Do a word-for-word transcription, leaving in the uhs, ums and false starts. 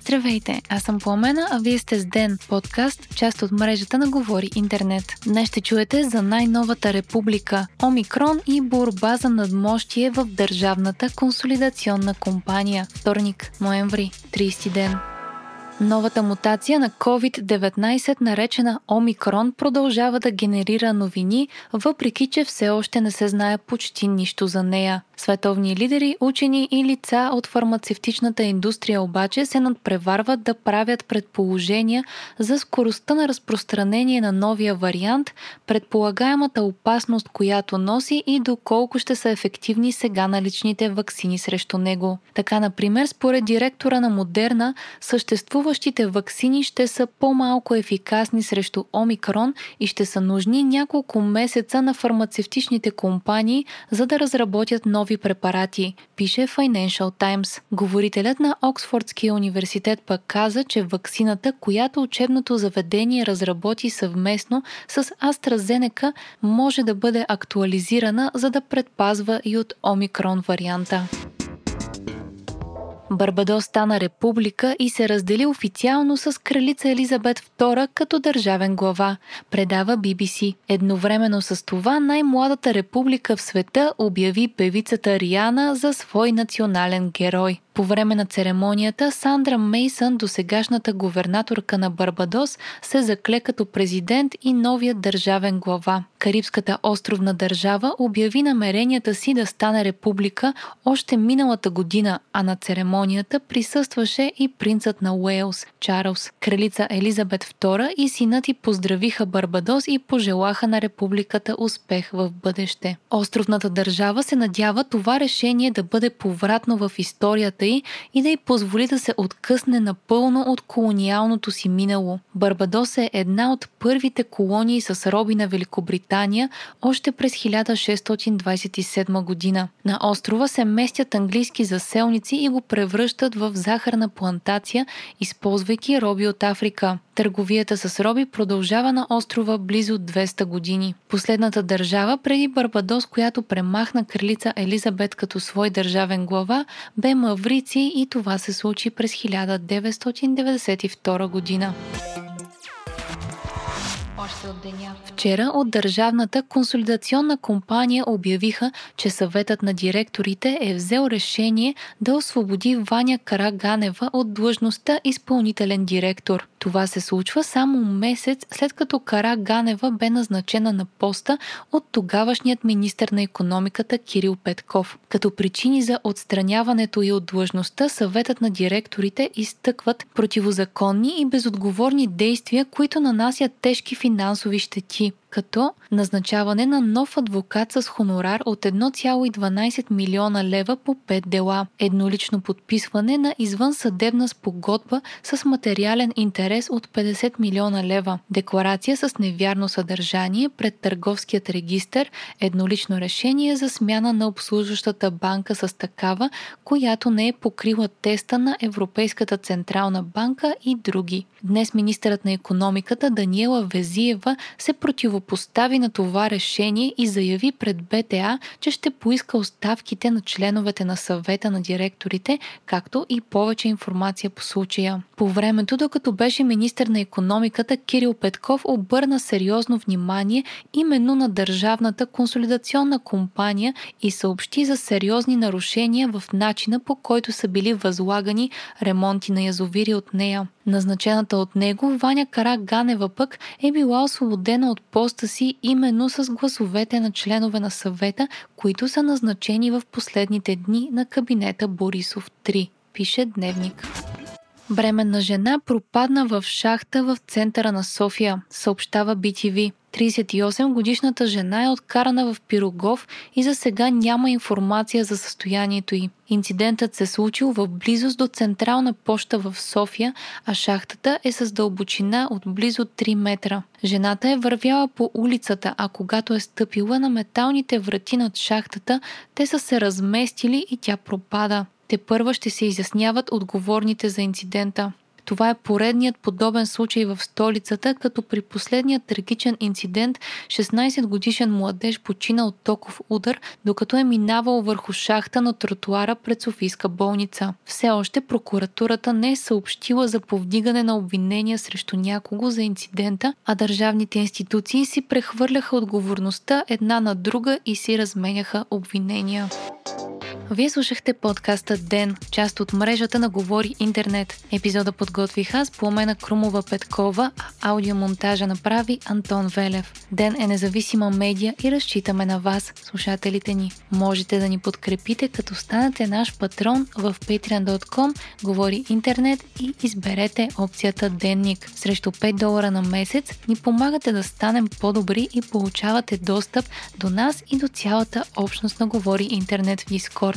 Здравейте, аз съм Пламена, а вие сте с Ден, подкаст, част от мрежата на Говори Интернет. Днес ще чуете за най-новата република, Омикрон и борба за надмощие в Държавната консолидационна компания. Вторник, ноември, трийсети ден. Новата мутация на ковид деветнайсет, наречена Омикрон, продължава да генерира новини, въпреки че все още не се знае почти нищо за нея. Световни лидери, учени и лица от фармацевтичната индустрия обаче се надпреварват да правят предположения за скоростта на разпространение на новия вариант, предполагаемата опасност, която носи и доколко ще са ефективни сега наличните ваксини срещу него. Така, например, според директора на Модерна, съществува Съществуващите ваксини ще са по-малко ефикасни срещу Омикрон и ще са нужни няколко месеца на фармацевтичните компании, за да разработят нови препарати, пише Financial Times. Говорителят на Оксфордския университет пък каза, че ваксината, която учебното заведение разработи съвместно с AstraZeneca, може да бъде актуализирана, за да предпазва и от Омикрон варианта. Барбадос стана република и се раздели официално с кралица Елизабет втора като държавен глава, предава Би Би Си. Едновременно с това най-младата република в света обяви певицата Риана за свой национален герой. По време на церемонията Сандра Мейсън, досегашната гувернаторка на Барбадос, се закле като президент и новия държавен глава. Карибската островна държава обяви намеренията си да стане република още миналата година, а на церемонията присъстваше и принцът на Уелс, Чарлз. Кралица Елизабет втора и синът ѝ поздравиха Барбадос и пожелаха на републиката успех в бъдеще. Островната държава се надява това решение да бъде повратно в историята и да й позволи да се откъсне напълно от колониалното си минало. Барбадос е една от първите колонии с роби на Великобритания още през хиляда шестстотин двайсет и седма година. На острова се местят английски заселници и го превръщат в захарна плантация, използвайки роби от Африка. Търговията с роби продължава на острова близо двеста години. Последната държава преди Барбадос, която премахна кралица Елизабет като свой държавен глава, бе Маврици и това се случи през хиляда деветстотин деветдесет и втора година. Вчера от Държавната консолидационна компания обявиха, че съветът на директорите е взел решение да освободи Ваня Караганева от длъжността изпълнителен директор. Това се случва само месец след като Караганева бе назначена на поста от тогавашният министър на икономиката Кирил Петков. Като причини за отстраняването ѝ от длъжността, съветът на директорите изтъкват противозаконни и безотговорни действия, които нанасят тежки финансови щети, като назначаване на нов адвокат с хонорар от един цяло и дванайсет милиона лева по пет дела, еднолично подписване на извънсъдебна спогодба с материален интерес от петдесет милиона лева, декларация с невярно съдържание пред търговският регистър, еднолично решение за смяна на обслужващата банка с такава, която не е покрила теста на Европейската централна банка и други. Днес министърът на икономиката Даниела Везиева се противопостави постави на това решение и заяви пред Бе Те А, че ще поиска оставките на членовете на съвета на директорите, както и повече информация по случая. По времето, докато беше министър на икономиката, Кирил Петков обърна сериозно внимание именно на Държавната консолидационна компания и съобщи за сериозни нарушения в начина, по който са били възлагани ремонти на язовири от нея. Назначената от него Ваня Караганева пък е била освободена от поста си именно с гласовете на членове на съвета, които са назначени в последните дни на кабинета Борисов три, пише Дневник. Бременна жена пропадна в шахта в центъра на София, съобщава Би Ти Ви. трийсет и осем годишната жена е откарана в Пирогов и за сега няма информация за състоянието ѝ. Инцидентът се случил в близост до Централна поща в София, а шахтата е с дълбочина от близо три метра. Жената е вървяла по улицата, а когато е стъпила на металните врати над шахтата, те са се разместили и тя пропада. Тепърва ще се изясняват отговорните за инцидента. Това е поредният подобен случай в столицата, като при последният трагичен инцидент шестнайсетгодишен младеж почина от токов удар, докато е минавал върху шахта на тротуара пред Софийска болница. Все още прокуратурата не е съобщила за повдигане на обвинения срещу някого за инцидента, а държавните институции си прехвърляха отговорността една на друга и си разменяха обвинения. Вие слушахте подкаста Ден, част от мрежата на Говори Интернет. Епизода подготвиха с Пламена Крумова Петкова, а аудиомонтажа направи Антон Велев. Ден е независима медия и разчитаме на вас, слушателите ни. Можете да ни подкрепите, като станете наш патрон в patreon точка com, Говори Интернет и изберете опцията Денник. Срещу пет долара на месец ни помагате да станем по-добри и получавате достъп до нас и до цялата общност на Говори Интернет в Дискорд.